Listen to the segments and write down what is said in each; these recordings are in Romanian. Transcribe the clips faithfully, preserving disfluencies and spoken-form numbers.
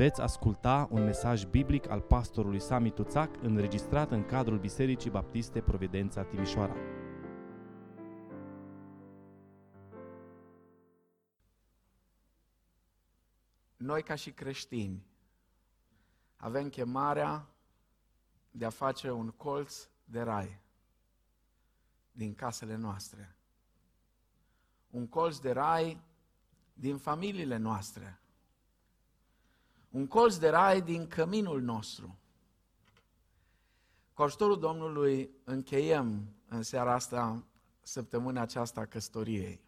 veți asculta un mesaj biblic al pastorului Sami Tuțac, înregistrat în cadrul Bisericii Baptiste Providența Timișoara. Noi, ca și creștini, avem chemarea de a face un colț de rai din casele noastre, un colț de rai din familiile noastre, un colț de rai din căminul nostru. Cu ajutorul Domnului încheiem în seara asta săptămâna aceasta a căsătoriei.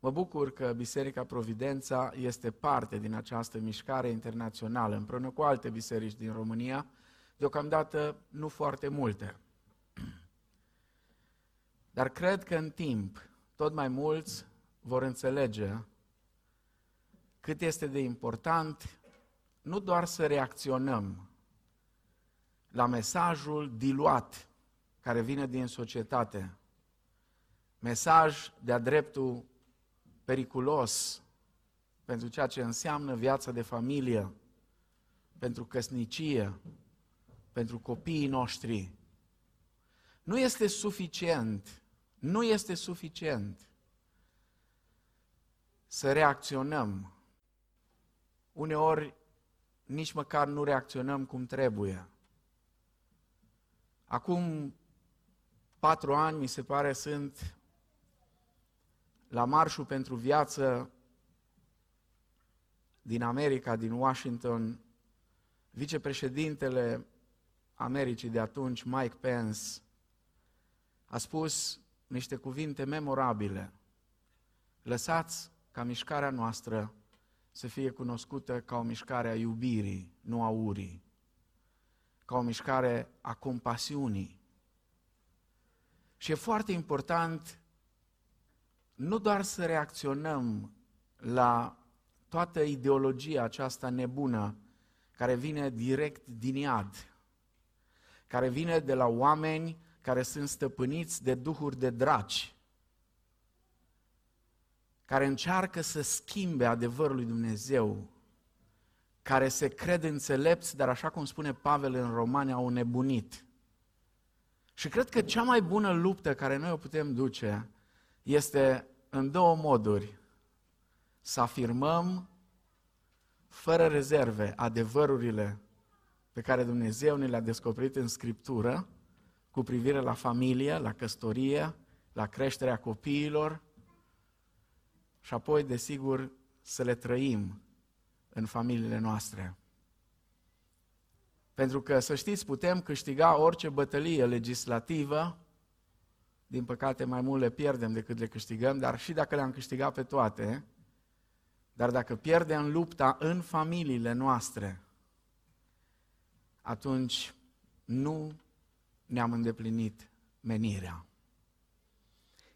Mă bucur că Biserica Providența este parte din această mișcare internațională, împreună cu alte biserici din România, deocamdată nu foarte multe. Dar cred că în timp tot mai mulți vor înțelege cât este de important nu doar să reacționăm la mesajul diluat care vine din societate, mesaj de-a dreptul periculos pentru ceea ce înseamnă viața de familie, pentru căsnicie, pentru copiii noștri. Nu este suficient, nu este suficient să reacționăm. Uneori nici măcar nu reacționăm cum trebuie. Acum patru ani, mi se pare, sunt la Marșul pentru Viață din America, din Washington, vicepreședintele Americii de atunci, Mike Pence, a spus niște cuvinte memorabile. Lăsați ca mișcarea noastră să fie cunoscută ca o mișcare a iubirii, nu a urii, ca o mișcare a compasiunii. Și e foarte important nu doar să reacționăm la toată ideologia aceasta nebună care vine direct din iad, care vine de la oameni care sunt stăpâniți de duhuri de draci, care încearcă să schimbe adevărul lui Dumnezeu, care se cred înțelepți, dar așa cum spune Pavel în Romani, au nebunit. Și cred că cea mai bună luptă care noi o putem duce este în două moduri: să afirmăm fără rezerve adevărurile pe care Dumnezeu ne le-a descoperit în Scriptură cu privire la familie, la căsătorie, la creșterea copiilor, și apoi, desigur, să le trăim în familiile noastre. Pentru că, să știți, putem câștiga orice bătălie legislativă. Din păcate, mai mult le pierdem decât le câștigăm, dar și dacă le-am câștigat pe toate, dar dacă pierdem lupta în familiile noastre, atunci nu ne-am îndeplinit menirea.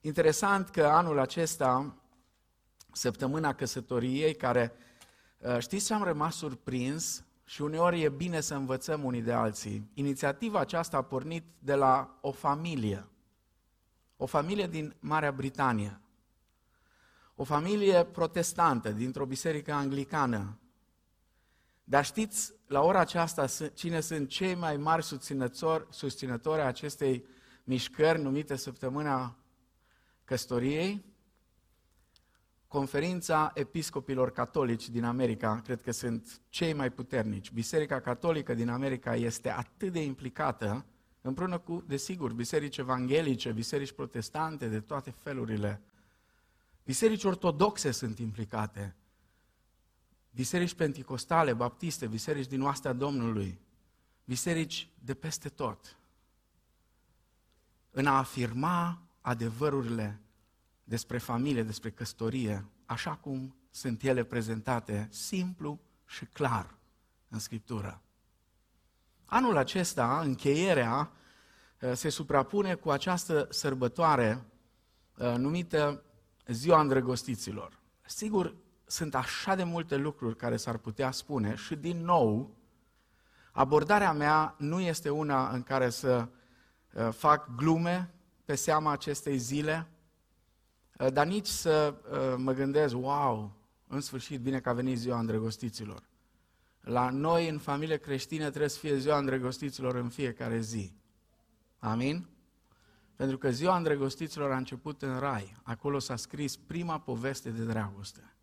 Interesant că anul acesta, săptămâna căsătoriei, care, știți ce am rămas surprins, și uneori e bine să învățăm unii de alții, inițiativa aceasta a pornit de la o familie. O familie din Marea Britanie, o familie protestantă, dintr-o biserică anglicană. Dar știți, la ora aceasta, cine sunt cei mai mari susținători, susținători a acestei mișcări numite Săptămâna Căsătoriei? Conferința episcopilor catolici din America, cred că sunt cei mai puternici. Biserica catolică din America este atât de implicată, împreună cu, desigur, biserici evanghelice, biserici protestante de toate felurile. Biserici ortodoxe sunt implicate. Biserici penticostale, baptiste, biserici din Oastea Domnului. Biserici de peste tot. În a afirma adevărurile despre familie, despre căsătorie, așa cum sunt ele prezentate, simplu și clar în Scriptură. Anul acesta, încheierea, se suprapune cu această sărbătoare numită Ziua Îndrăgostiților. Sigur, sunt așa de multe lucruri care s-ar putea spune și, din nou, abordarea mea nu este una în care să fac glume pe seama acestei zile, dar nici să mă gândesc, wow, în sfârșit, bine că a venit Ziua Îndrăgostiților. La noi, în familie creștină, trebuie să fie Ziua Îndrăgostiților în fiecare zi. Amin? Pentru că Ziua Îndrăgostiților a început în Rai. Acolo s-a scris prima poveste de dragoste.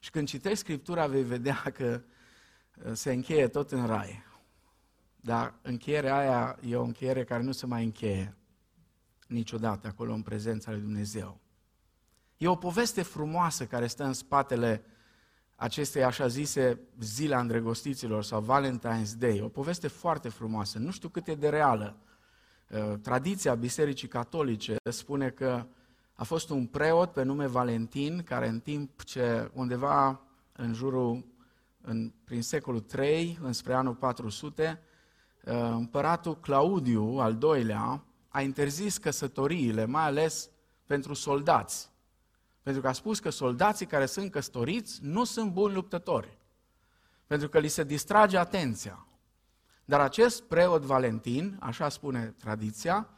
Și când citești Scriptura, vei vedea că se încheie tot în Rai. Dar încheierea aia e o încheiere care nu se mai încheie niciodată acolo în prezența lui Dumnezeu. E o poveste frumoasă care stă în spatele acestei așa zise Zile a Îndrăgostiților sau Valentine's Day. O poveste foarte frumoasă, nu știu cât e de reală. Tradiția Bisericii Catolice spune că a fost un preot pe nume Valentin care în timp ce undeva în jurul, în, prin secolul trei, înspre anul patru sute, împăratul Claudiu al doilea a interzis căsătoriile, mai ales pentru soldați. Pentru că a spus că soldații care sunt căsătoriți nu sunt buni luptători. Pentru că li se distrage atenția. Dar acest preot Valentin, așa spune tradiția,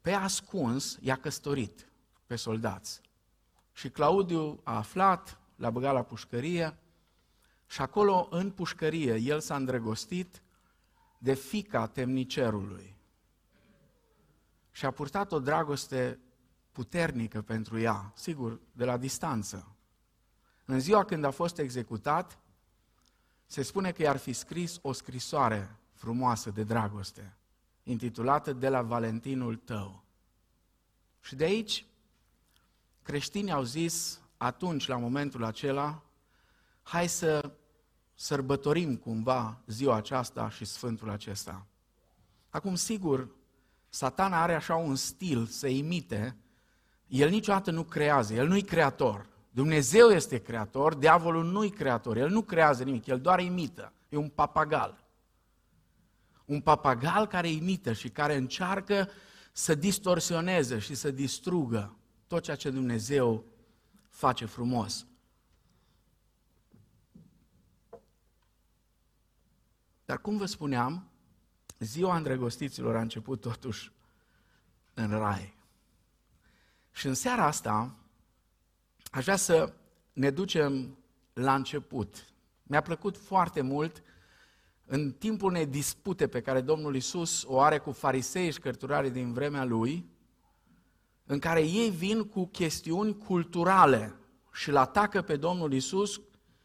pe ascuns i-a căsătorit pe soldați. Și Claudiu a aflat, l-a băgat la pușcărie și acolo în pușcărie el s-a îndrăgostit de fiica temnicerului. Și a purtat o dragoste puternică pentru ea, sigur, de la distanță. În ziua când a fost executat, se spune că i-ar fi scris o scrisoare frumoasă de dragoste, intitulată De la Valentinul tău. Și de aici, creștinii au zis atunci, la momentul acela, hai să sărbătorim cumva ziua aceasta și sfântul acesta. Acum, sigur, Satana are așa un stil să imite. El niciodată nu creează, el nu-i creator. Dumnezeu este creator, diavolul nu-i creator, el nu creează nimic, el doar imită. E un papagal. Un papagal care imită și care încearcă să distorsioneze și să distrugă tot ceea ce Dumnezeu face frumos. Dar cum vă spuneam, Ziua Îndrăgostiților a început totuși în Rai. Și în seara asta aș vrea să ne ducem la început. Mi-a plăcut foarte mult în timpul unei dispute pe care Domnul Iisus o are cu farisei și cărturarii din vremea Lui, în care ei vin cu chestiuni culturale și îl atacă pe Domnul Iisus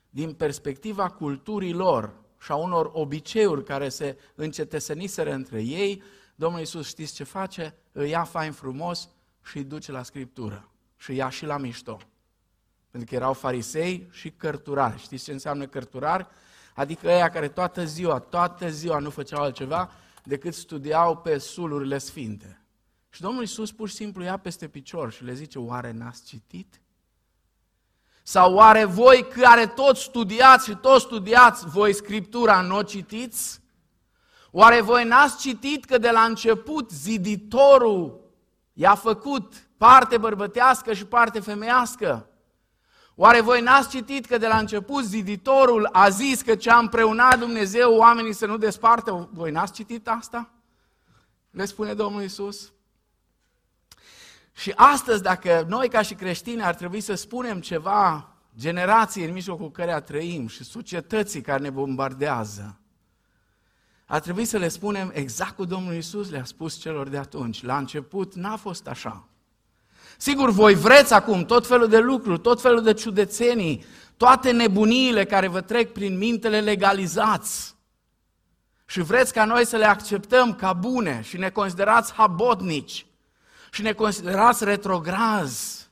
din perspectiva culturii lor și a unor obiceiuri care se înceteseniseră între ei. Domnul Iisus, știți ce face? Îi ia fain frumos și îi duce la Scriptură și ia și la mișto. Pentru că erau farisei și cărturari. Știți ce înseamnă cărturari? Adică ăia care toată ziua, toată ziua nu făceau altceva decât studiau pe sulurile sfinte. Și Domnul Iisus pur și simplu ia peste picior și le zice, oare n-ați citit? Sau oare voi care tot studiați și tot studiați, voi Scriptura nu o citiți? Oare voi n-ați citit că de la început ziditorul i-a făcut parte bărbătească și parte femeiască? Oare voi n-ați citit că de la început ziditorul a zis că ce a împreunat Dumnezeu oamenii să nu despartă? Voi n-ați citit asta? Le spune Domnul Iisus. Și astăzi, dacă noi ca și creștini ar trebui să spunem ceva generației în mijlocul căreia trăim și societății care ne bombardează, ar trebui să le spunem exact cum Domnul Iisus le-a spus celor de atunci. La început n-a fost așa. Sigur, voi vreți acum tot felul de lucruri, tot felul de ciudățenii, toate nebuniile care vă trec prin mintele legalizați. Și vreți ca noi să le acceptăm ca bune și ne considerați habotnici. Și ne considerați retrograzi.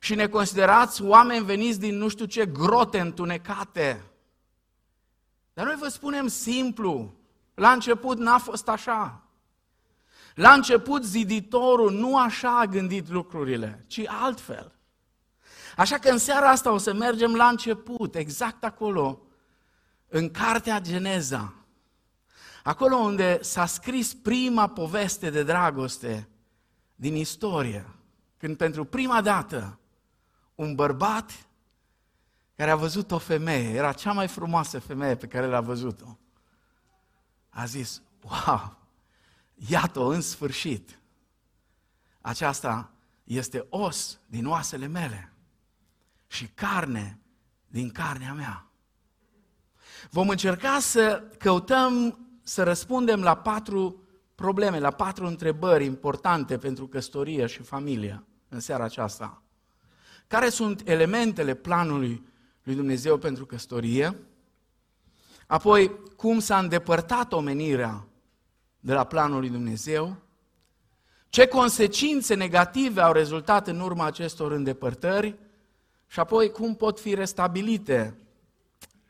Și ne considerați oameni veniți din nu știu ce grote întunecate. Dar noi vă spunem simplu, la început n-a fost așa. La început ziditorul nu așa a gândit lucrurile, ci altfel. Așa că în seara asta o să mergem la început, exact acolo, în Cartea Geneza. Acolo unde s-a scris prima poveste de dragoste din istorie, când pentru prima dată un bărbat care a văzut o femeie, era cea mai frumoasă femeie pe care l-a văzut-o, a zis, wow, iată-o în sfârșit, aceasta este os din oasele mele și carne din carnea mea. Vom încerca să căutăm să răspundem la patru probleme, la patru întrebări importante pentru căsătorie și familie în seara aceasta. Care sunt elementele planului lui Dumnezeu pentru căsătorie? Apoi, cum s-a îndepărtat omenirea de la planul lui Dumnezeu? Ce consecințe negative au rezultat în urma acestor îndepărtări? Și apoi, cum pot fi restabilite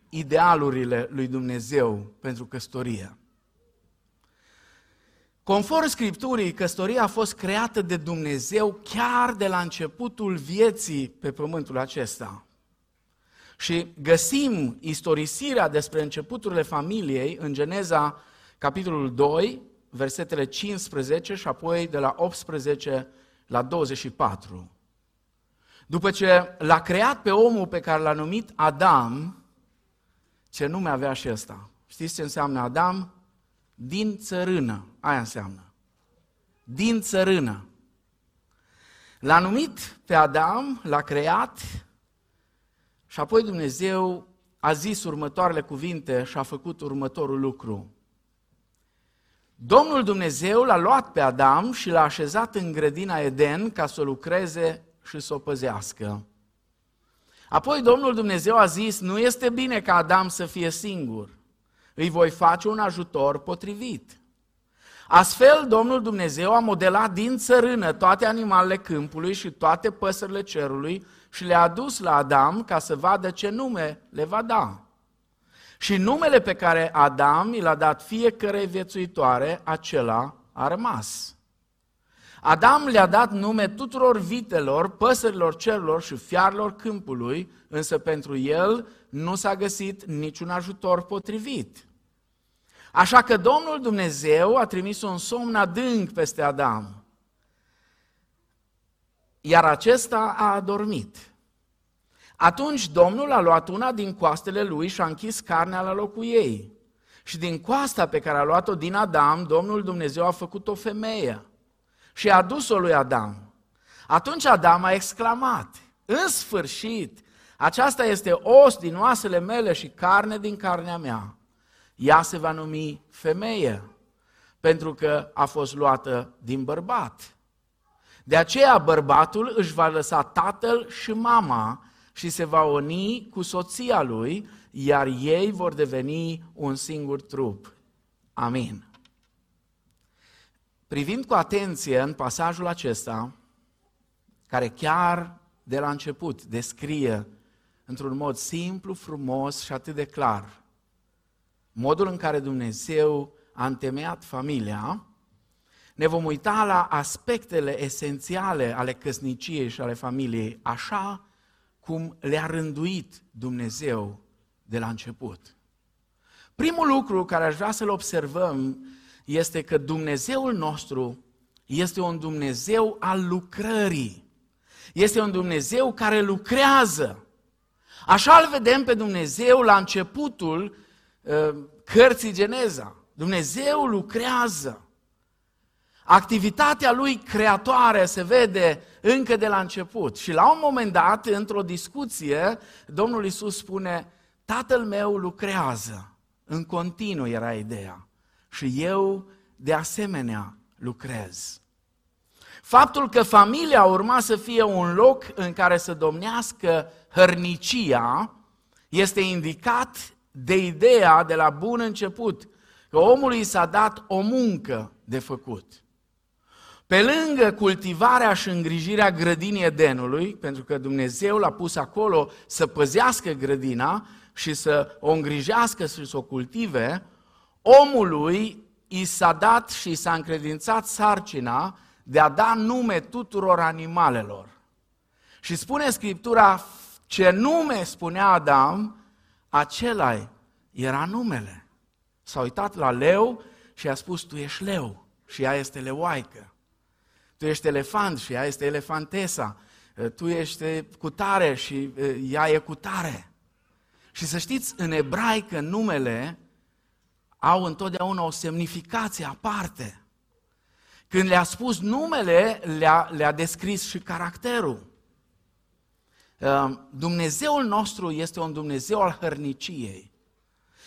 idealurile lui Dumnezeu pentru căsătorie? Conform Scripturii, căsătoria a fost creată de Dumnezeu chiar de la începutul vieții pe pământul acesta. Și găsim istorisirea despre începuturile familiei în Geneza, capitolul doi, versetele cincisprezece și apoi de la optsprezece la douăzeci și patru. După ce l-a creat pe omul pe care l-a numit Adam, ce nume avea și ăsta? Știți ce înseamnă Adam? Din țărână, aia înseamnă. Din țărână. L-a numit pe Adam, l-a creat și apoi Dumnezeu a zis următoarele cuvinte și a făcut următorul lucru. Domnul Dumnezeu l-a luat pe Adam și l-a așezat în grădina Eden ca să lucreze și să o păzească. Apoi Domnul Dumnezeu a zis, nu este bine ca Adam să fie singur. Îi voi face un ajutor potrivit. Astfel, Domnul Dumnezeu a modelat din țărână toate animalele câmpului și toate păsările cerului și le-a adus la Adam ca să vadă ce nume le va da. Și numele pe care Adam i l-a dat fiecărei viețuitoare, acela a rămas. Adam le-a dat nume tuturor vitelor, păsărilor cerurilor și fiarelor câmpului, însă pentru el nu s-a găsit niciun ajutor potrivit. Așa că Domnul Dumnezeu a trimis un somn adânc peste Adam, iar acesta a adormit. Atunci Domnul a luat una din coastele lui și a închis carnea la locul ei. Și din coasta pe care a luat-o din Adam, Domnul Dumnezeu a făcut o femeie și a dus-o lui Adam. Atunci Adam a exclamat, în sfârșit, aceasta este os din oasele mele și carne din carnea mea. Ea se va numi femeie, pentru că a fost luată din bărbat. De aceea bărbatul își va lăsa tatăl și mama și se va uni cu soția lui, iar ei vor deveni un singur trup. Amin. Privind cu atenție în pasajul acesta, care chiar de la început descrie într-un mod simplu, frumos și atât de clar modul în care Dumnezeu a întemeiat familia, ne vom uita la aspectele esențiale ale căsniciei și ale familiei, așa cum le-a rânduit Dumnezeu de la început. Primul lucru care aș vrea să-l observăm este că Dumnezeul nostru este un Dumnezeu al lucrării. Este un Dumnezeu care lucrează. Așa îl vedem pe Dumnezeu la începutul uh, cărții Geneza. Dumnezeu lucrează. Activitatea lui creatoare se vede încă de la început. Și la un moment dat, într-o discuție, Domnul Iisus spune, Tatăl meu lucrează. În continuu era ideea. Și eu, de asemenea, lucrez. Faptul că familia urma să fie un loc în care să domnească hărnicia este indicat de ideea de la bun început că omului s-a dat o muncă de făcut. Pe lângă cultivarea și îngrijirea grădinii Edenului, pentru că Dumnezeu l-a pus acolo să păzească grădina și să o îngrijească și să o cultive, omului i s-a dat și i s-a încredințat sarcina de a da nume tuturor animalelor. Și spune Scriptura, ce nume spunea Adam, acela era numele. S-a uitat la leu și a spus, tu ești leu și ea este leoaică. Tu ești elefant și ea este elefantesa. Tu ești cutare și ea e cutare. Și să știți, în ebraică numele au întotdeauna o semnificație aparte. Când le-a spus numele, le-a, le-a descris și caracterul. Dumnezeul nostru este un Dumnezeu al hărniciei.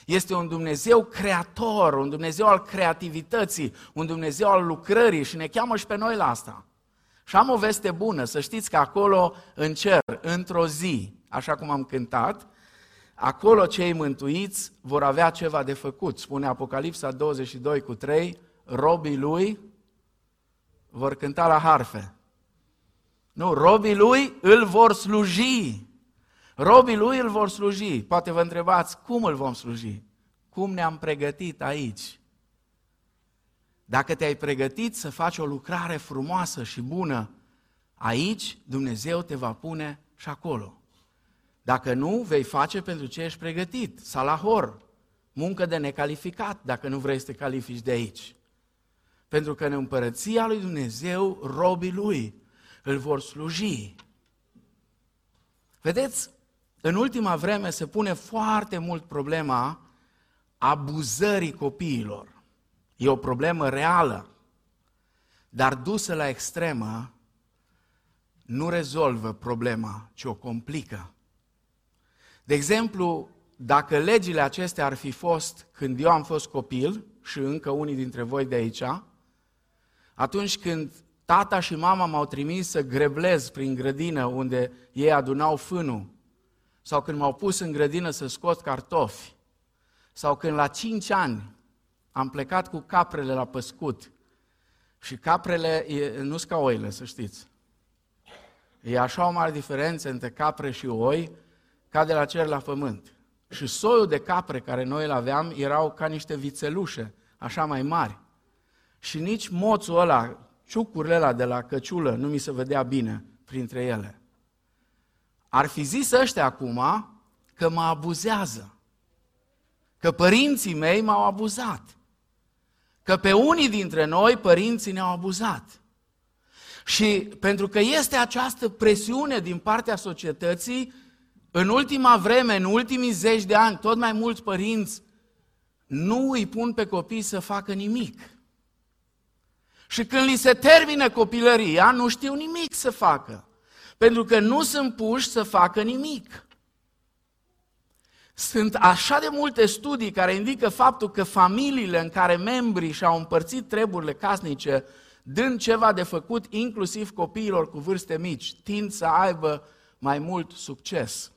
Este un Dumnezeu creator, un Dumnezeu al creativității, un Dumnezeu al lucrării și ne cheamă și pe noi la asta. Și am o veste bună, să știți că acolo în cer, într-o zi, așa cum am cântat, acolo cei mântuiți vor avea ceva de făcut. Spune Apocalipsa douăzeci și doi cu trei, robii lui vor cânta la harfe. Nu, robii lui îl vor sluji. Robii lui îl vor sluji. Poate vă întrebați, cum îl vom sluji? Cum ne-am pregătit aici? Dacă te-ai pregătit să faci o lucrare frumoasă și bună aici, Dumnezeu te va pune și acolo. Dacă nu, vei face pentru ce ești pregătit. Salahor, muncă de necalificat, dacă nu vrei să te califici de aici. Pentru că în împărăția lui Dumnezeu, robii lui îl vor sluji. Vedeți, în ultima vreme se pune foarte mult problema abuzării copiilor. E o problemă reală, dar dusă la extremă nu rezolvă problema, ci o complică. De exemplu, dacă legile acestea ar fi fost când eu am fost copil și încă unii dintre voi de aici, atunci când tata și mama m-au trimis să greblez prin grădină unde ei adunau fânul, sau când m-au pus în grădină să scot cartofi, sau când la cinci ani am plecat cu caprele la păscut, și caprele nu-s ca oile, să știți. E așa o mare diferență între capre și oi, ca de la cer la pământ. Și soiul de capre care noi îl aveam erau ca niște vițelușe, așa mai mari. Și nici moțul ăla, ciucurile alea de la căciulă, nu mi se vedea bine printre ele. Ar fi zis ăștia acum că mă abuzează, că părinții mei m-au abuzat, că pe unii dintre noi părinții ne-au abuzat. Și pentru că este această presiune din partea societății, în ultima vreme, în ultimii zeci de ani, tot mai mulți părinți nu îi pun pe copii să facă nimic. Și când li se termină copilăria, nu știu nimic să facă, pentru că nu sunt puși să facă nimic. Sunt așa de multe studii care indică faptul că familiile în care membrii și-au împărțit treburile casnice, dând ceva de făcut, inclusiv copiilor cu vârste mici, tind să aibă mai mult succes.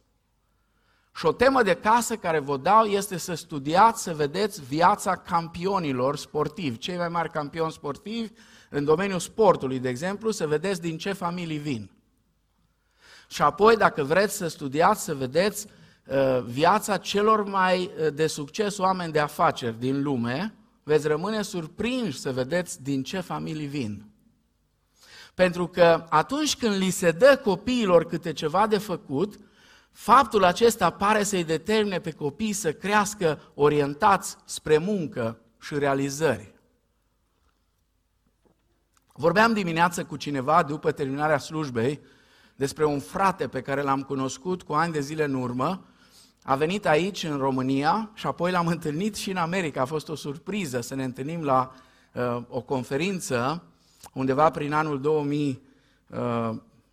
Și o temă de casă care vă dau este să studiați, să vedeți viața campionilor sportivi, cei mai mari campioni sportivi în domeniul sportului, de exemplu, să vedeți din ce familii vin. Și apoi, dacă vreți să studiați, să vedeți uh, viața celor mai de succes oameni de afaceri din lume, veți rămâne surprinși să vedeți din ce familii vin. Pentru că atunci când li se dă copiilor câte ceva de făcut, faptul acesta pare să-i determine pe copii să crească orientați spre muncă și realizări. Vorbeam dimineață cu cineva după terminarea slujbei despre un frate pe care l-am cunoscut cu ani de zile în urmă. A venit aici în România și apoi l-am întâlnit și în America. A fost o surpriză să ne întâlnim la uh, o conferință undeva prin anul două mii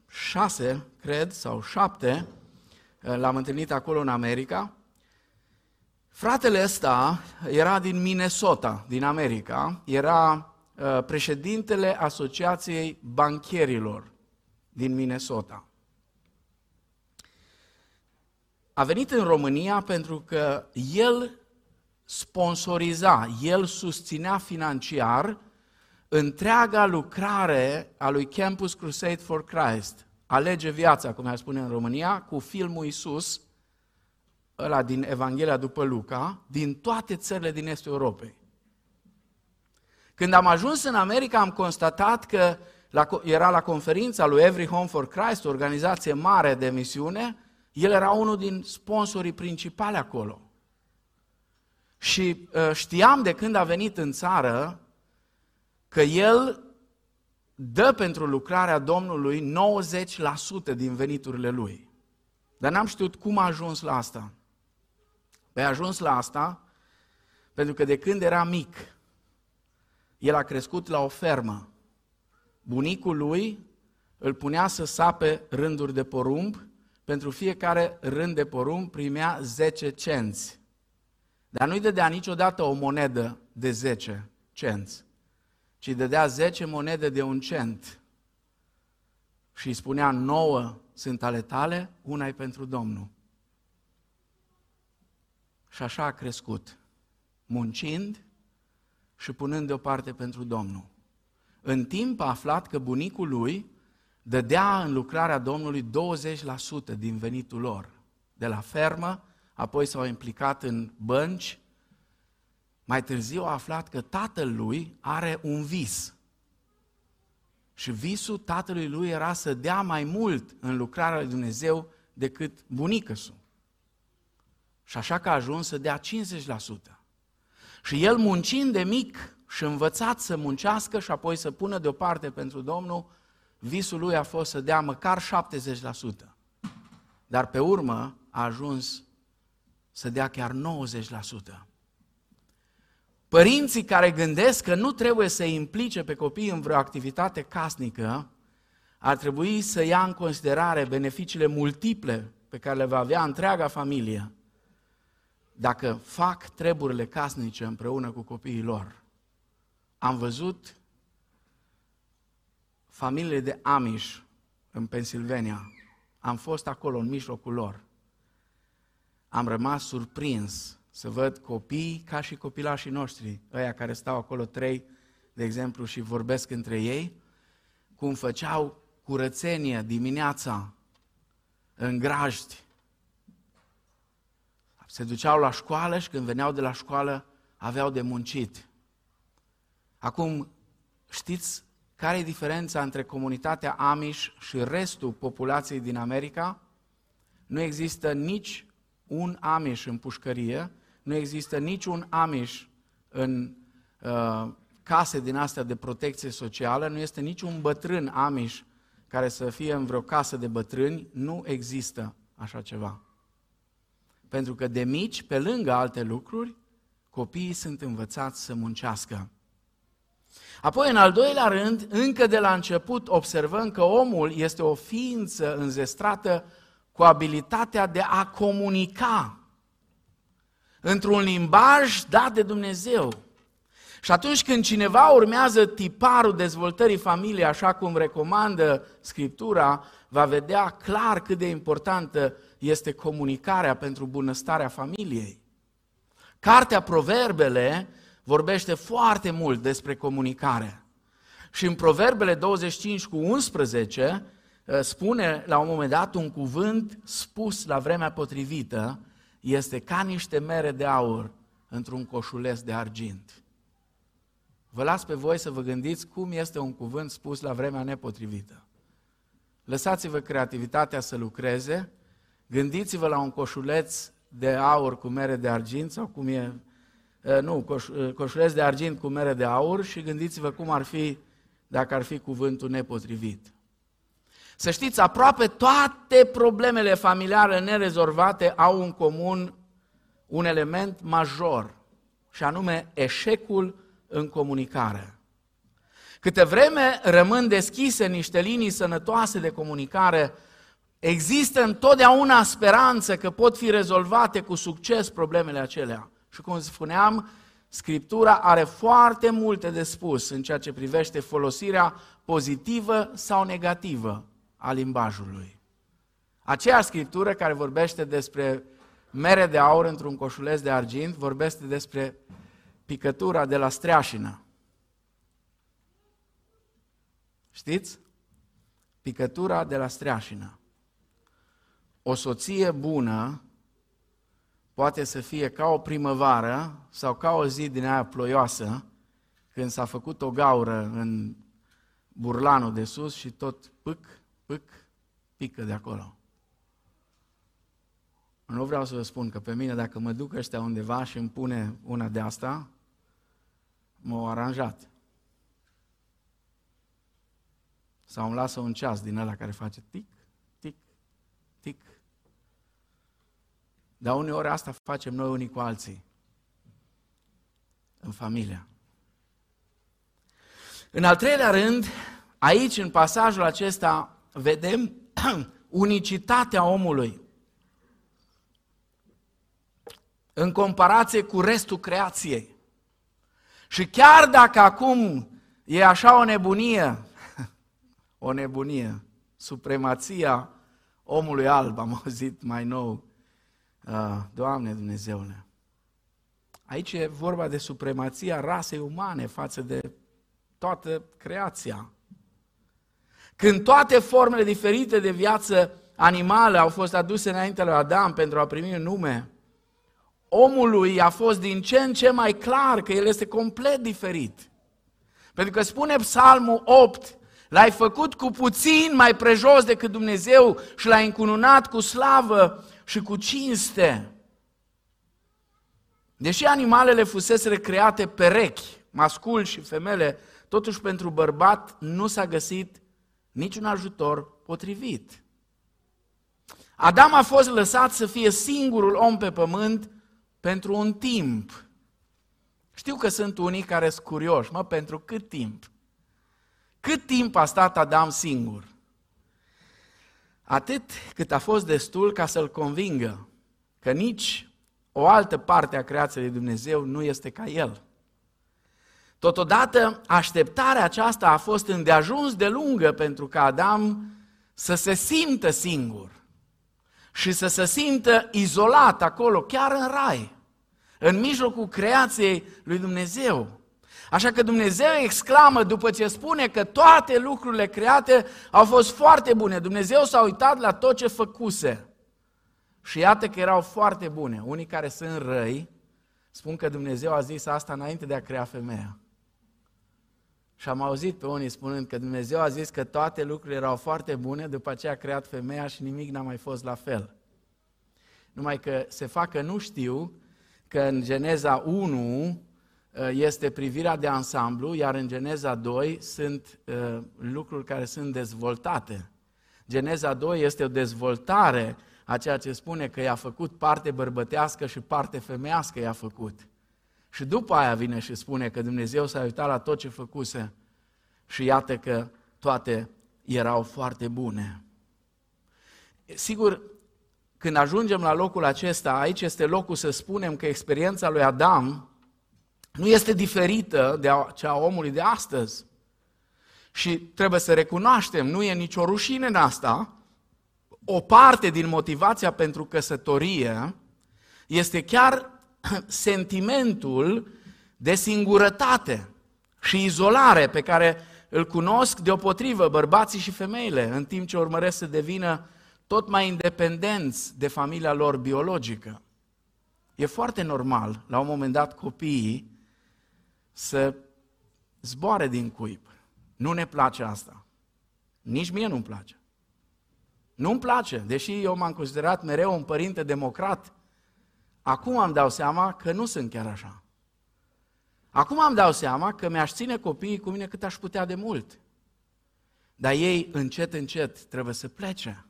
șase, cred, sau șapte. L-am întâlnit acolo în America. Fratele ăsta era din Minnesota, din America, era uh, președintele Asociației Bancherilor din Minnesota. A venit în România pentru că el sponsoriza, el susținea financiar întreaga lucrare a lui Campus Crusade for Christ, Alege viața, cum ar spune în România, cu filmul Iisus, ăla din Evanghelia după Luca, din toate țările din Estul Europei. Când am ajuns în America, am constatat că la, era la conferința lui Every Home for Christ, o organizație mare de misiune, el era unul din sponsorii principali acolo. Și ă, știam de când a venit în țară că el dă pentru lucrarea Domnului nouăzeci la sută din veniturile lui. Dar n-am știut cum a ajuns la asta. Păi a ajuns la asta pentru că de când era mic, el a crescut la o fermă. Bunicul lui îl punea să sape rânduri de porumb, pentru fiecare rând de porumb primea zece cenți. Dar nu-i dădea niciodată o monedă de zece cenți, ci îi dădea zece monede de un cent. Și îi spunea, nouă sunt ale tale, una-i pentru Domnul. Și așa a crescut, muncind și punând deoparte pentru Domnul. În timp a aflat că bunicul lui dădea în lucrarea Domnului douăzeci la sută din venitul lor. De la fermă, apoi s-au implicat în bănci. Mai târziu a aflat că tatăl lui are un vis. Și visul tatălui lui era să dea mai mult în lucrarea lui Dumnezeu decât bunicăsul. Și așa că a ajuns să dea cincizeci la sută. Și el muncind de mic și învățat să muncească și apoi să pună deoparte pentru Domnul, visul lui a fost să dea măcar șaptezeci la sută. Dar pe urmă a ajuns să dea chiar nouăzeci la sută. Părinții care gândesc că nu trebuie să implice pe copii în vreo activitate casnică, ar trebui să ia în considerare beneficiile multiple pe care le va avea întreaga familie dacă fac treburile casnice împreună cu copiii lor. Am văzut familiile de Amish în Pennsylvania. Am fost acolo în mijlocul lor. Am rămas surprins să văd copii ca și copilașii noștri, ăia care stau acolo trei, de exemplu, și vorbesc între ei, cum făceau curățenie dimineața în grajdi. Se duceau la școală și când veneau de la școală aveau de muncit. Acum, știți care e diferența între comunitatea Amish și restul populației din America? Nu există nici un Amish în pușcărie, nu există nici un Amish în uh, case din astea de protecție socială, nu este nici un bătrân Amish care să fie în vreo casă de bătrâni, nu există așa ceva. Pentru că de mici, pe lângă alte lucruri, copiii sunt învățați să muncească. Apoi, în al doilea rând, încă de la început observăm că omul este o ființă înzestrată cu abilitatea de a comunica într-un limbaj dat de Dumnezeu. Și atunci când cineva urmează tiparul dezvoltării familiei, așa cum recomandă Scriptura, va vedea clar cât de importantă este comunicarea pentru bunăstarea familiei. Cartea Proverbele vorbește foarte mult despre comunicare. Și în Proverbele douăzeci și cinci cu unsprezece spune la un moment dat un cuvânt spus la vremea potrivită este ca niște mere de aur într-un coșuleț de argint. Vă las pe voi să vă gândiți cum este un cuvânt spus la vremea nepotrivită. Lăsați-vă creativitatea să lucreze, gândiți-vă la un coșuleț de aur cu mere de argint sau cum e... Nu, coșuleț de argint cu mere de aur și gândiți-vă cum ar fi dacă ar fi cuvântul nepotrivit. Să știți, aproape toate problemele familiale nerezolvate au în comun un element major și anume eșecul în comunicare. Câte vreme rămân deschise niște linii sănătoase de comunicare, există întotdeauna speranță că pot fi rezolvate cu succes problemele acelea. Și cum spuneam, Scriptura are foarte multe de spus în ceea ce privește folosirea pozitivă sau negativă a limbajului. Aceeași Scriptură care vorbește despre mere de aur într-un coșuleț de argint, vorbește despre picătura de la streașină. Știți? Picătura de la streașină. O soție bună poate să fie ca o primăvară sau ca o zi din aia ploioasă, când s-a făcut o gaură în burlanul de sus și tot pâc, pâc, pică de acolo. Nu vreau să vă spun că pe mine, dacă mă duc ăștia undeva și îmi pune una de asta, m-au aranjat. Sau îmi lasă un ceas din ăla care face tic, tic, tic. Dar uneori asta facem noi unii cu alții, în familia. În al treilea rând, aici, în pasajul acesta, vedem unicitatea omului. în comparație cu restul creației. Și chiar dacă acum e așa o nebunie, o nebunie, supremația omului alb, am auzit mai nou, Doamne Dumnezeule, aici e vorba de supremația rasei umane față de toată creația. Când toate formele diferite de viață animală au fost aduse înainte lui Adam pentru a primi un nume, omului a fost din ce în ce mai clar că el este complet diferit. Pentru că spune Psalmul opt, l-ai făcut cu puțin mai prejos decât Dumnezeu și l-ai încununat cu slavă și cu cinste. Deși animalele fuseseră create perechi, mascul și femele, totuși pentru bărbat nu s-a găsit niciun ajutor potrivit. Adam a fost lăsat să fie singurul om pe pământ pentru un timp. Știu că sunt unii care sunt curioși, mă, pentru cât timp? Cât timp a stat Adam singur? Atât cât a fost destul ca să-l convingă că nici o altă parte a creației lui Dumnezeu nu este ca el. Totodată, așteptarea aceasta a fost îndeajuns de lungă pentru ca Adam să se simtă singur și să se simtă izolat acolo, chiar în rai, în mijlocul creației lui Dumnezeu. Așa că Dumnezeu exclamă după ce spune că toate lucrurile create au fost foarte bune. Dumnezeu s-a uitat la tot ce făcuse și iată că erau foarte bune. Unii care sunt răi spun că Dumnezeu a zis asta înainte de a crea femeia. Și am auzit pe unii spunând că Dumnezeu a zis că toate lucrurile erau foarte bune, după aceea a creat femeia și nimic n-a mai fost la fel. Numai că se facă nu știu că în Geneza unu este privirea de ansamblu, iar în Geneza doi sunt uh, lucruri care sunt dezvoltate. Geneza doi este o dezvoltare a ceea ce spune că i-a făcut parte bărbătească și parte femeiască i-a făcut. Și după aia vine și spune că Dumnezeu s-a uitat la tot ce făcuse și iată că toate erau foarte bune. Sigur, când ajungem la locul acesta, aici este locul să spunem că experiența lui Adam nu este diferită de cea a omului de astăzi. Și trebuie să recunoaștem, nu e nicio rușine în asta. O parte din motivația pentru căsătorie este chiar sentimentul de singurătate și izolare pe care îl cunosc deopotrivă bărbații și femeile, în timp ce urmăresc să devină tot mai independenți de familia lor biologică. E foarte normal, la un moment dat, copiii să zboare din cuib. Nu ne place asta. Nici mie nu-mi place. Nu-mi place, deși eu m-am considerat mereu un părinte democrat. Acum îmi dau seama că nu sunt chiar așa. Acum îmi dau seama că mi-aș ține copiii cu mine cât aș putea de mult. Dar ei încet, încet trebuie să plece.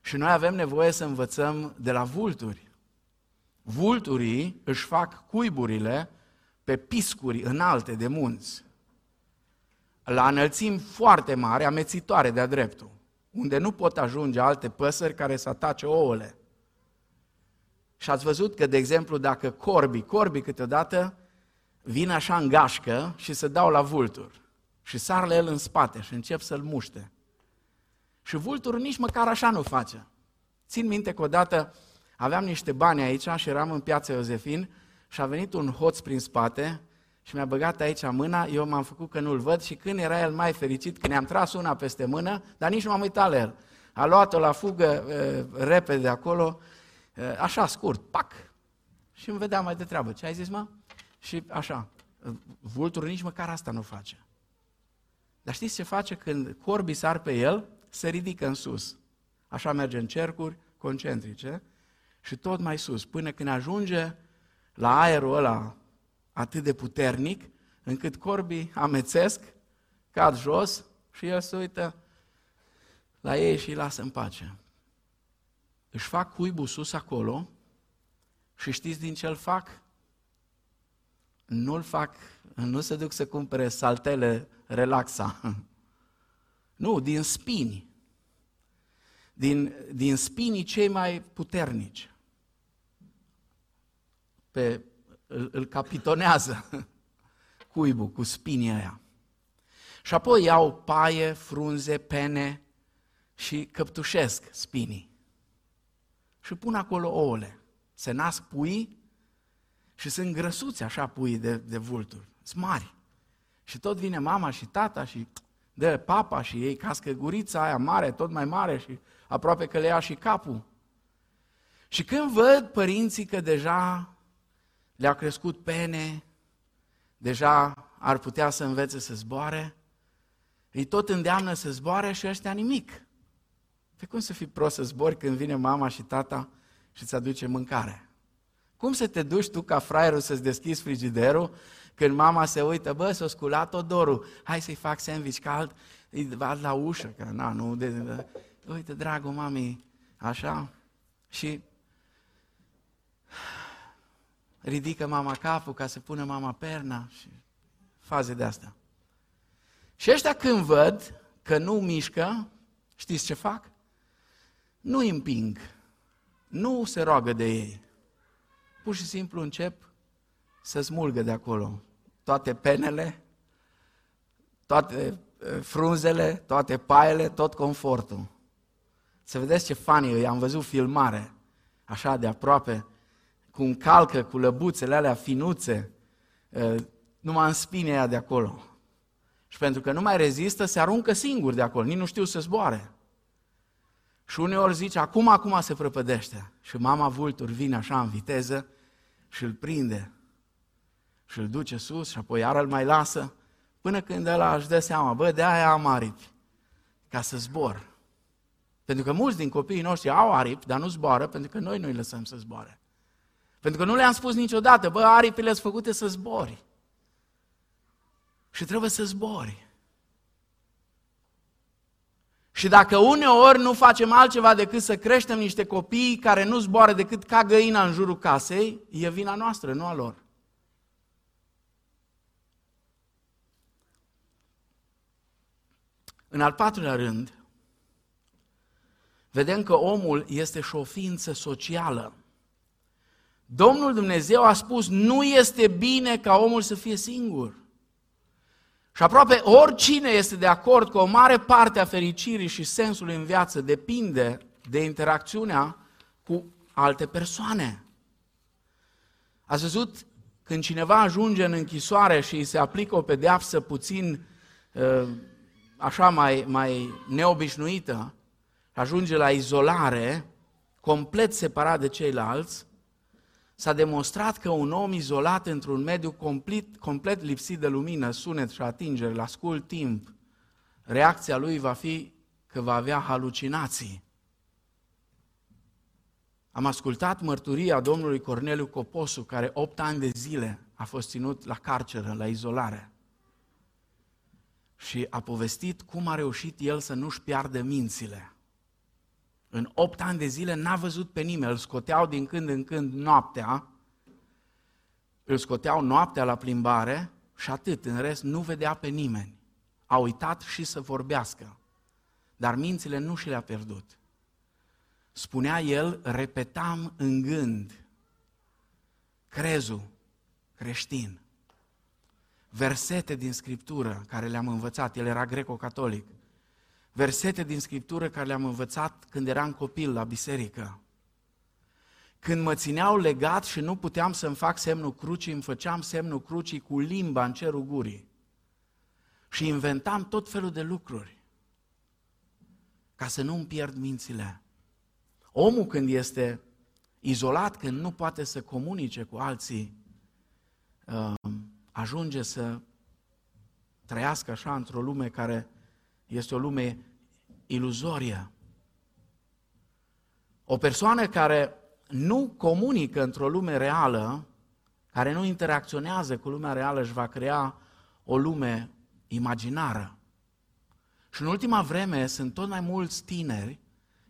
Și noi avem nevoie să învățăm de la vulturi. Vulturii își fac cuiburile pe piscuri înalte de munți, la înălțimi foarte mari, amețitoare de-a dreptul, unde nu pot ajunge alte păsări care să atace ouăle. Și ați văzut că, de exemplu, dacă corbii, corbii câteodată vin așa în gașcă și se dau la vultur și sar la el în spate și încep să-l muște. Și vulturul nici măcar așa nu face. Țin minte că odată aveam niște bani aici și eram în Piața Iosefin și a venit un hoț prin spate și mi-a băgat aici mâna, eu m-am făcut că nu-l văd și când era el mai fericit, când ne-am tras una peste mână, dar nici nu m-am uitat la el. A luat-o la fugă e, repede acolo, așa, scurt, pac, și îmi vedea mai de treabă. Ce ai zis, mă? Și așa, vulturul nici măcar asta nu face. Dar știți ce face când corbii sar pe el? Se ridică în sus. Așa merge în cercuri concentrice și tot mai sus, până când ajunge la aerul ăla atât de puternic, încât corbii amețesc, cad jos și el se uită la ei și îi lasă în pace. Își fac cuibul sus acolo și știți din ce îl fac? Nu-l fac, nu se duc să cumpere saltele relaxa. Nu, din spini. Din, din spinii cei mai puternici. pe, îl, îl capitonează cuibul cu spinii aia. Și apoi iau paie, frunze, pene și căptușesc spinii. Și pun acolo ouăle. Se nasc pui și sunt grăsuți așa pui de, de vulturi. Sunt mari. Și tot vine mama și tata și dă papa și ei cască gurița aia mare, tot mai mare și aproape că le ia și capul. Și când văd părinții că deja le-au crescut pene, deja ar putea să învețe să zboare, îi tot îndeamnă să zboare și ăștia nimic. Pe cum să fii prost să zbori când vine mama și tata și îți aduce mâncare? Cum să te duci tu ca fraierul să-ți deschizi frigiderul când mama se uită, bă, s-a sculat odorul, hai să-i fac sandwich cald, îi vad la ușă, că na, nu, de, de, de. Uite, dragul mami, așa, și ridică mama capul ca să pună mama perna și faze de astea. Și ăștia când văd că nu mișcă, știți ce fac? Nu îi împing, nu se roagă de ei. Pur și simplu încep să smulgă de acolo toate penele, toate frunzele, toate paiele, tot confortul. Să vedeți ce funny, am văzut filmare, așa de aproape, cum calcă cu lăbuțele alea finuțe, numai în spine aia de acolo. Și pentru că nu mai rezistă, se aruncă singur de acolo, nici nu știu să zboare. Și uneori zice, acum, acum se prăpădește. Și mama vulturi vine așa în viteză și îl prinde și îl duce sus și apoi iar îl mai lasă, până când ăla își dă seama, bă, de-aia am aripi, ca să zbor. Pentru că mulți din copiii noștri au aripi, dar nu zboară, pentru că noi nu-i lăsăm să zboare. Pentru că nu le-am spus niciodată, bă, aripile sunt făcute să zbori. Și trebuie să zbori. Și dacă uneori nu facem altceva decât să creștem niște copii care nu zboară decât ca găina în jurul casei, e vina noastră, nu a lor. În al patrulea rând, vedem că omul este și o ființă socială. Domnul Dumnezeu a spus, nu este bine ca omul să fie singur. Și aproape oricine este de acord că o mare parte a fericirii și sensului în viață depinde de interacțiunea cu alte persoane. Ați văzut când cineva ajunge în închisoare și îi se aplică o pedeapsă puțin așa mai, mai neobișnuită, ajunge la izolare, complet separat de ceilalți, s-a demonstrat că un om izolat într-un mediu complet, complet lipsit de lumină, sunet și atingere, la scurt timp, reacția lui va fi că va avea halucinații. Am ascultat mărturia domnului Corneliu Coposu, care opt ani de zile a fost ținut la carceră, la izolare. Și a povestit cum a reușit el să nu-și piardă mințile. În opt ani de zile n-a văzut pe nimeni, îl scoteau din când în când noaptea, îl scoteau noaptea la plimbare și atât, în rest nu vedea pe nimeni. A uitat și să vorbească, dar mințile nu și le-a pierdut. Spunea el, repetam în gând, crezul creștin, versete din Scriptură care le-am învățat, el era greco-catolic, versete din Scriptură care le-am învățat când eram copil la biserică. Când mă țineau legat și nu puteam să-mi fac semnul crucii, îmi făceam semnul crucii cu limba în cerul gurii. Și inventam tot felul de lucruri ca să nu îmi pierd mințile. Omul când este izolat, când nu poate să comunice cu alții, ajunge să trăiască așa într-o lume care este o lume iluzorie. O persoană care nu comunică într-o lume reală, care nu interacționează cu lumea reală, își va crea o lume imaginară. Și în ultima vreme sunt tot mai mulți tineri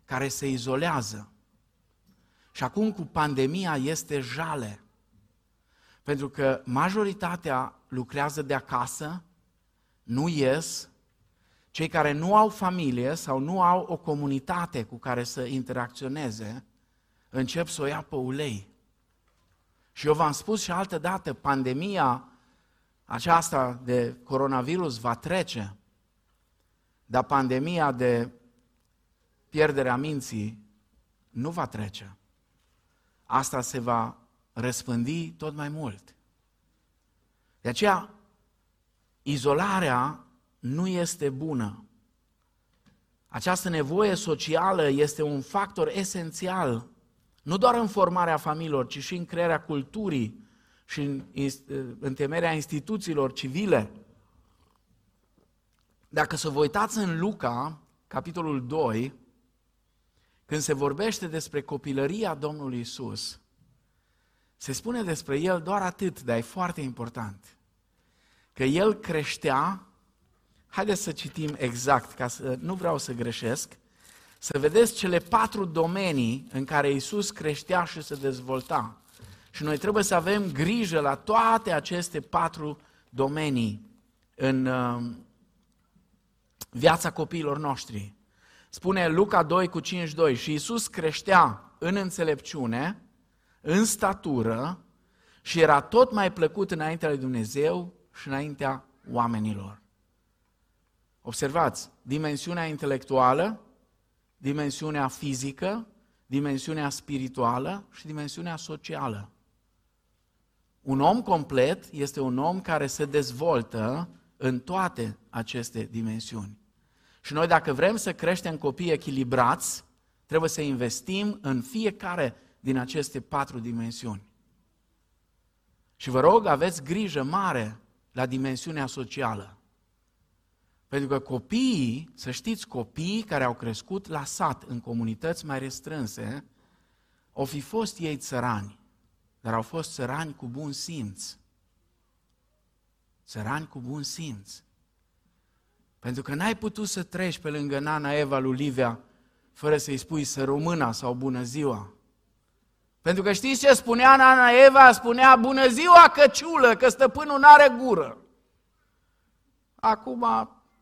care se izolează. Și acum cu pandemia este jale. Pentru că majoritatea lucrează de acasă, nu ies. Cei care nu au familie sau nu au o comunitate cu care să interacționeze, încep să o ia pe ulei. Și eu v-am spus și altă dată, pandemia aceasta de coronavirus va trece, dar pandemia de pierderea minții nu va trece. Asta se va răspândi tot mai mult. De aceea, izolarea nu este bună. Această nevoie socială este un factor esențial, nu doar în formarea familiilor, ci și în crearea culturii și în întemeierea instituțiilor civile. Dacă să vă uitați în Luca, capitolul doi, când se vorbește despre copilăria Domnului Iisus, se spune despre El doar atât, dar e foarte important, că El creștea. Haideți să citim exact, ca să, nu vreau să greșesc, să vedeți cele patru domenii în care Iisus creștea și se dezvolta. Și noi trebuie să avem grijă la toate aceste patru domenii în uh, viața copiilor noștri. Spune Luca doi cu cinci doi, și Iisus creștea în înțelepciune, în statură și era tot mai plăcut înaintea lui Dumnezeu și înaintea oamenilor. Observați, dimensiunea intelectuală, dimensiunea fizică, dimensiunea spirituală și dimensiunea socială. Un om complet este un om care se dezvoltă în toate aceste dimensiuni. Și noi, dacă vrem să creștem copii echilibrați, trebuie să investim în fiecare din aceste patru dimensiuni. Și vă rog, aveți grijă mare la dimensiunea socială. Pentru că copiii, să știți, copiii care au crescut la sat, în comunități mai restrânse, au fi fost ei țărani, dar au fost țărani cu bun simț. Țărani cu bun simț. Pentru că n-ai putut să treci pe lângă nana Eva lui Livia fără să-i spui să româna sau bună ziua. Pentru că știți ce spunea nana Eva? Spunea, bună ziua căciulă, că stăpânul n-are gură. Acum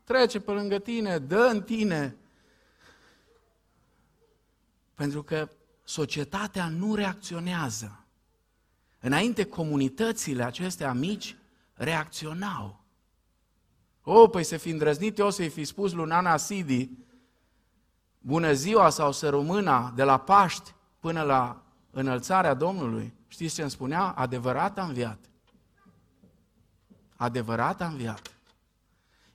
trece pe lângă tine, dă în tine. Pentru că societatea nu reacționează. Înainte, comunitățile acestea mici reacționau. O, păi să fi îndrăznit eu să-i fi spus lui nana Sidi, bună ziua sau să rămână de la Paști până la înălțarea Domnului. Știți ce îmi spunea? Adevărat a înviat. Adevărat a înviat.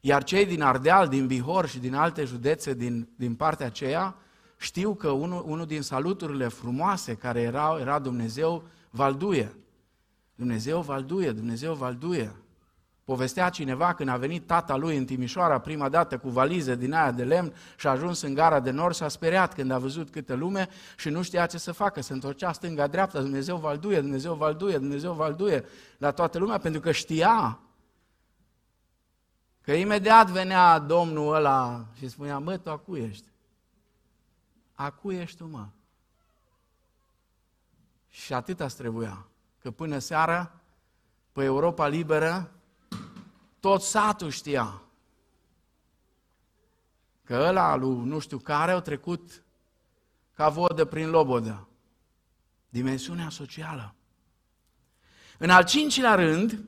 Iar cei din Ardeal, din Bihor și din alte județe din, din partea aceea știu că unul, unul din saluturile frumoase care era, era Dumnezeu Valduie. Dumnezeu Valduie, Dumnezeu Valduie. Povestea cineva când a venit tata lui în Timișoara prima dată cu valize din aia de lemn și a ajuns în Gara de Nord, s-a speriat când a văzut câtă lume și nu știa ce să facă. Se întorcea stânga-dreapta, Dumnezeu Valduie, Dumnezeu Valduie, Dumnezeu Valduie la toată lumea, pentru că știa că imediat venea domnul ăla și spunea, mă, tu acu ești? Acu ești tu, mă? Și atâta trebuia, că până seara, pe Europa liberă, tot satul știa că ăla lui nu știu care au trecut ca vodă prin lobodă. Dimensiunea socială. În al cincilea rând,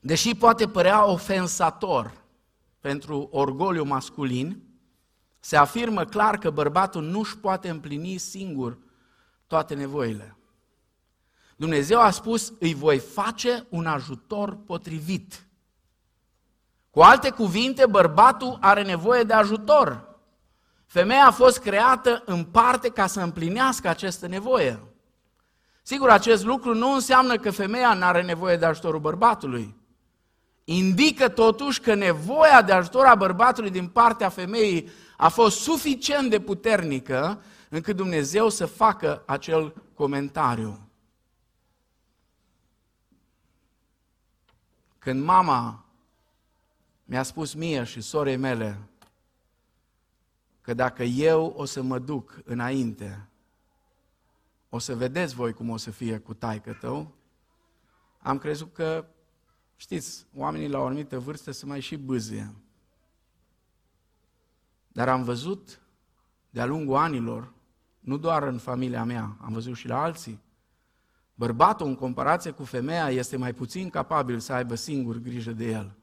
deși poate părea ofensator pentru orgoliu masculin, se afirmă clar că bărbatul nu își poate împlini singur toate nevoile. Dumnezeu a spus, îi voi face un ajutor potrivit. Cu alte cuvinte, bărbatul are nevoie de ajutor. Femeia a fost creată în parte ca să împlinească această nevoie. Sigur, acest lucru nu înseamnă că femeia nu are nevoie de ajutorul bărbatului. Indică totuși că nevoia de ajutor a bărbatului din partea femeii a fost suficient de puternică încât Dumnezeu să facă acel comentariu. Când mama mi-a spus mie și sorei mele că dacă eu o să mă duc înainte, o să vedeți voi cum o să fie cu taică tău, am crezut că știți, oamenii la o anumită vârstă se mai și bâzie. Dar am văzut de-a lungul anilor, nu doar în familia mea, am văzut și la alții, Bărbatul, în comparație cu femeia, este mai puțin capabil să aibă singur grijă de el.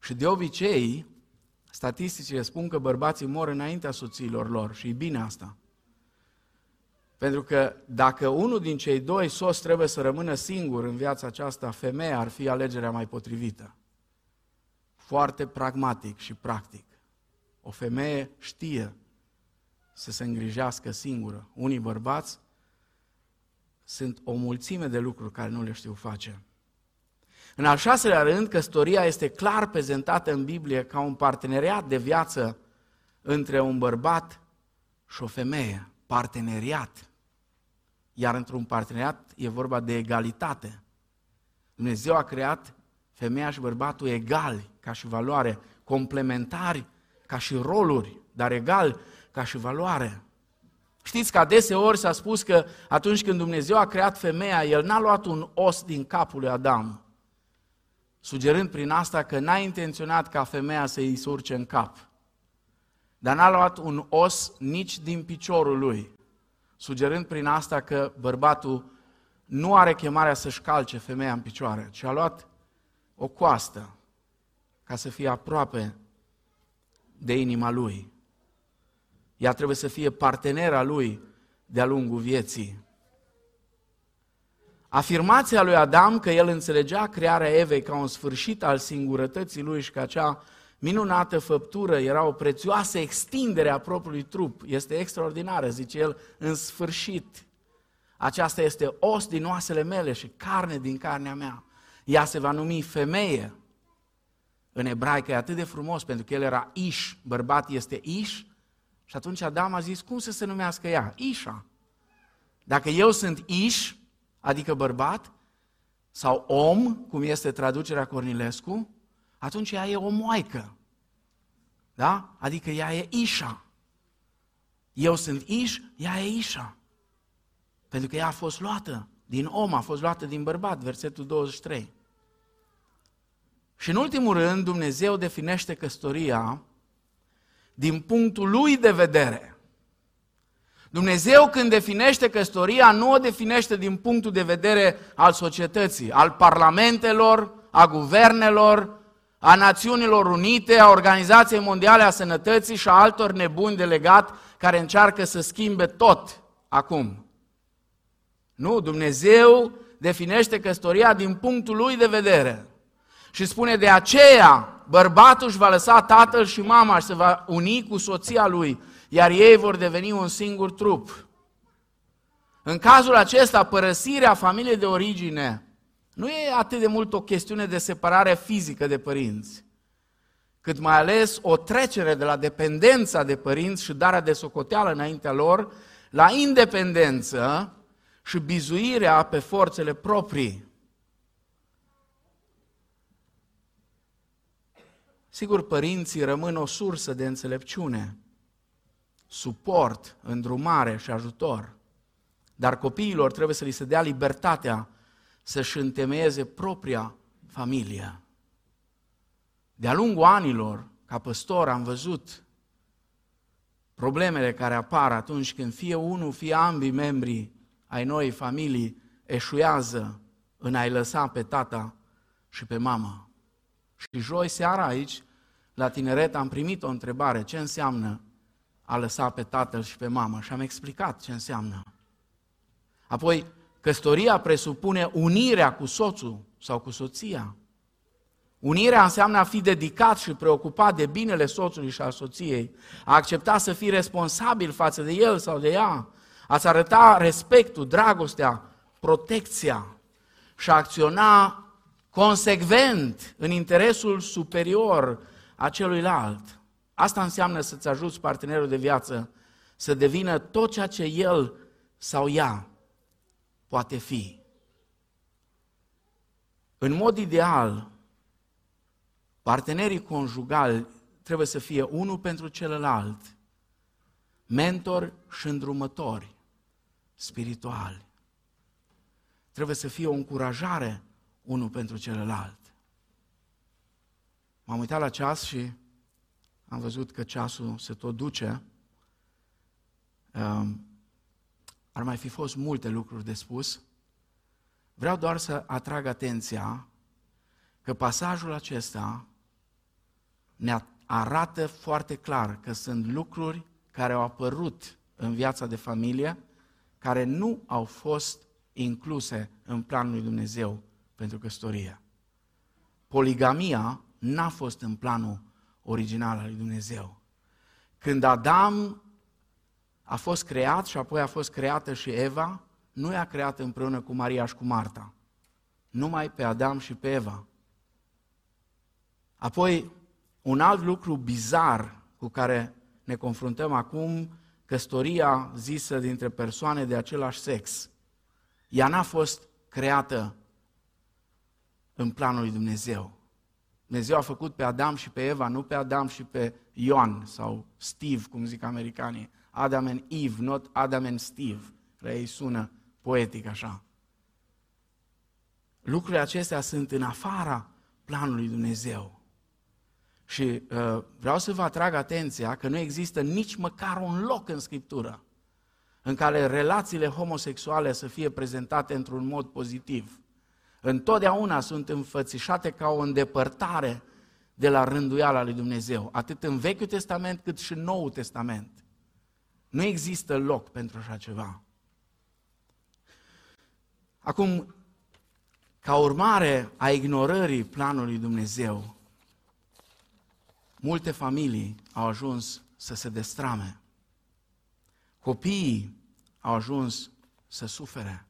Și de obicei, statisticile spun că bărbații mor înaintea soțiilor lor și e bine asta. Pentru că dacă unul din cei doi soți trebuie să rămână singur în viața aceasta, femeia ar fi alegerea mai potrivită. Foarte pragmatic și practic. O femeie știe să se îngrijească singură. Unii bărbați sunt o mulțime de lucruri care nu le știu face. În al șaselea rând, căsătoria este clar prezentată în Biblie ca un parteneriat de viață între un bărbat și o femeie. Parteneriat. Iar într-un parteneriat e vorba de egalitate. Dumnezeu a creat femeia și bărbatul egali ca și valoare, complementari ca și roluri, dar egal ca și valoare. Știți că adeseori s-a spus că atunci când Dumnezeu a creat femeia, El n-a luat un os din capul lui Adam, sugerând prin asta că n-a intenționat ca femeia să îi surce în cap, dar n-a luat un os nici din piciorul lui, sugerând prin asta că bărbatul nu are chemarea să-și calce femeia în picioare, ci a luat o coastă ca să fie aproape de inima lui. Ea trebuie să fie partenera lui de-a lungul vieții. Afirmația lui Adam că el înțelegea crearea Evei ca un sfârșit al singurătății lui și că acea minunată făptură era o prețioasă extindere a propriului trup este extraordinară, zice el, în sfârșit. Aceasta este os din oasele mele și carne din carnea mea. Ea se va numi femeie. În ebraică e atât de frumos, pentru că el era Ish, bărbat este Ish. Și atunci Adam a zis, cum să se numească ea? Isha. Dacă eu sunt Ish, adică bărbat, sau om, cum este traducerea Cornilescu, atunci ea e omoaică. Da? Adică ea e Isha. Eu sunt Ish, ea e Isha. Pentru că ea a fost luată din om, a fost luată din bărbat, versetul douăzeci și trei. Și în ultimul rând, Dumnezeu definește căsătoria din punctul lui de vedere. Dumnezeu când definește căsătoria, nu o definește din punctul de vedere al societății, al parlamentelor, a guvernelor, a Națiunilor Unite, a Organizației Mondiale a Sănătății și a altor nebuni de legat care încearcă să schimbe tot acum. Nu, Dumnezeu definește căsătoria din punctul lui de vedere. Și spune, de aceea, bărbatul își va lăsa tatăl și mama și se va uni cu soția lui, iar ei vor deveni un singur trup. În cazul acesta, părăsirea familiei de origine nu e atât de mult o chestiune de separare fizică de părinți, cât mai ales o trecere de la dependența de părinți și darea de socoteală înaintea lor, la independență și bizuirea pe forțele proprii. Sigur, părinții rămân o sursă de înțelepciune, suport, îndrumare și ajutor, dar copiilor trebuie să li se dea libertatea să-și întemeieze propria familie. De-a lungul anilor, ca păstor, am văzut problemele care apar atunci când fie unul, fie ambii membri ai noi familii eșuează în a-i lăsa pe tata și pe mamă. Și joi seara aici, la tineret, am primit o întrebare, ce înseamnă a lăsa pe tatăl și pe mamă? Și am explicat ce înseamnă. Apoi, căsătoria presupune unirea cu soțul sau cu soția. Unirea înseamnă a fi dedicat și preocupat de binele soțului și al soției, a accepta să fii responsabil față de el sau de ea, a-ți arăta respectul, dragostea, protecția și a acționa consecvent, în interesul superior a celuilalt. Asta înseamnă să-ți ajuți partenerul de viață să devină tot ceea ce el sau ea poate fi. În mod ideal, partenerii conjugali trebuie să fie unul pentru celălalt, mentori și îndrumători spirituali. Trebuie să fie o încurajare unul pentru celălalt. M-am uitat la ceas și am văzut că ceasul se tot duce. Ar mai fi fost multe lucruri de spus. Vreau doar să atrag atenția că pasajul acesta ne arată foarte clar că sunt lucruri care au apărut în viața de familie, care nu au fost incluse în planul lui Dumnezeu pentru căsătorie. Poligamia n-a fost în planul original al lui Dumnezeu. Când Adam a fost creat și apoi a fost creată și Eva, nu i-a creat împreună cu Maria și cu Marta, numai pe Adam și pe Eva. Apoi, un alt lucru bizar cu care ne confruntăm acum, căsătoria zisă dintre persoane de același sex. Ea n-a fost creată în planul lui Dumnezeu. Dumnezeu a făcut pe Adam și pe Eva, nu pe Adam și pe Ioan sau Steve, cum zic americanii. Adam and Eve, not Adam and Steve. La ei sună poetic așa. Lucrurile acestea sunt în afara planului Dumnezeu. Și uh, vreau să vă atrag atenția că nu există nici măcar un loc în Scriptură în care relațiile homosexuale să fie prezentate într-un mod pozitiv. Întotdeauna sunt înfățișate ca o îndepărtare de la rânduiala lui Dumnezeu, atât în Vechiul Testament cât și în Noul Testament. Nu există loc pentru așa ceva. Acum, ca urmare a ignorării planului Dumnezeu, multe familii au ajuns să se destrame. Copiii au ajuns să sufere.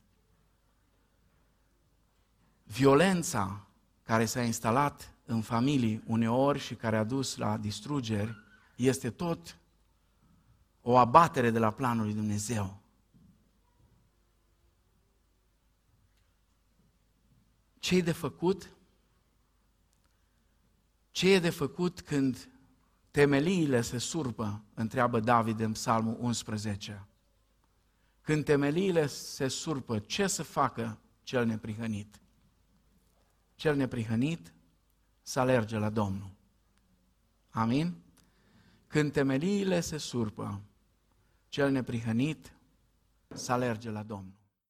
Violența care s-a instalat în familii uneori și care a dus la distrugeri este tot o abatere de la planul lui Dumnezeu. Ce e de făcut? Ce e de făcut când temeliile se surpă? Întreabă David în Psalmul unsprezece. Când temeliile se surpă, ce să facă cel neprihănit? Cel neprihănit să alerge la Domnul. Amin? Când temeliile se surpă, cel neprihănit să alerge la Domnul.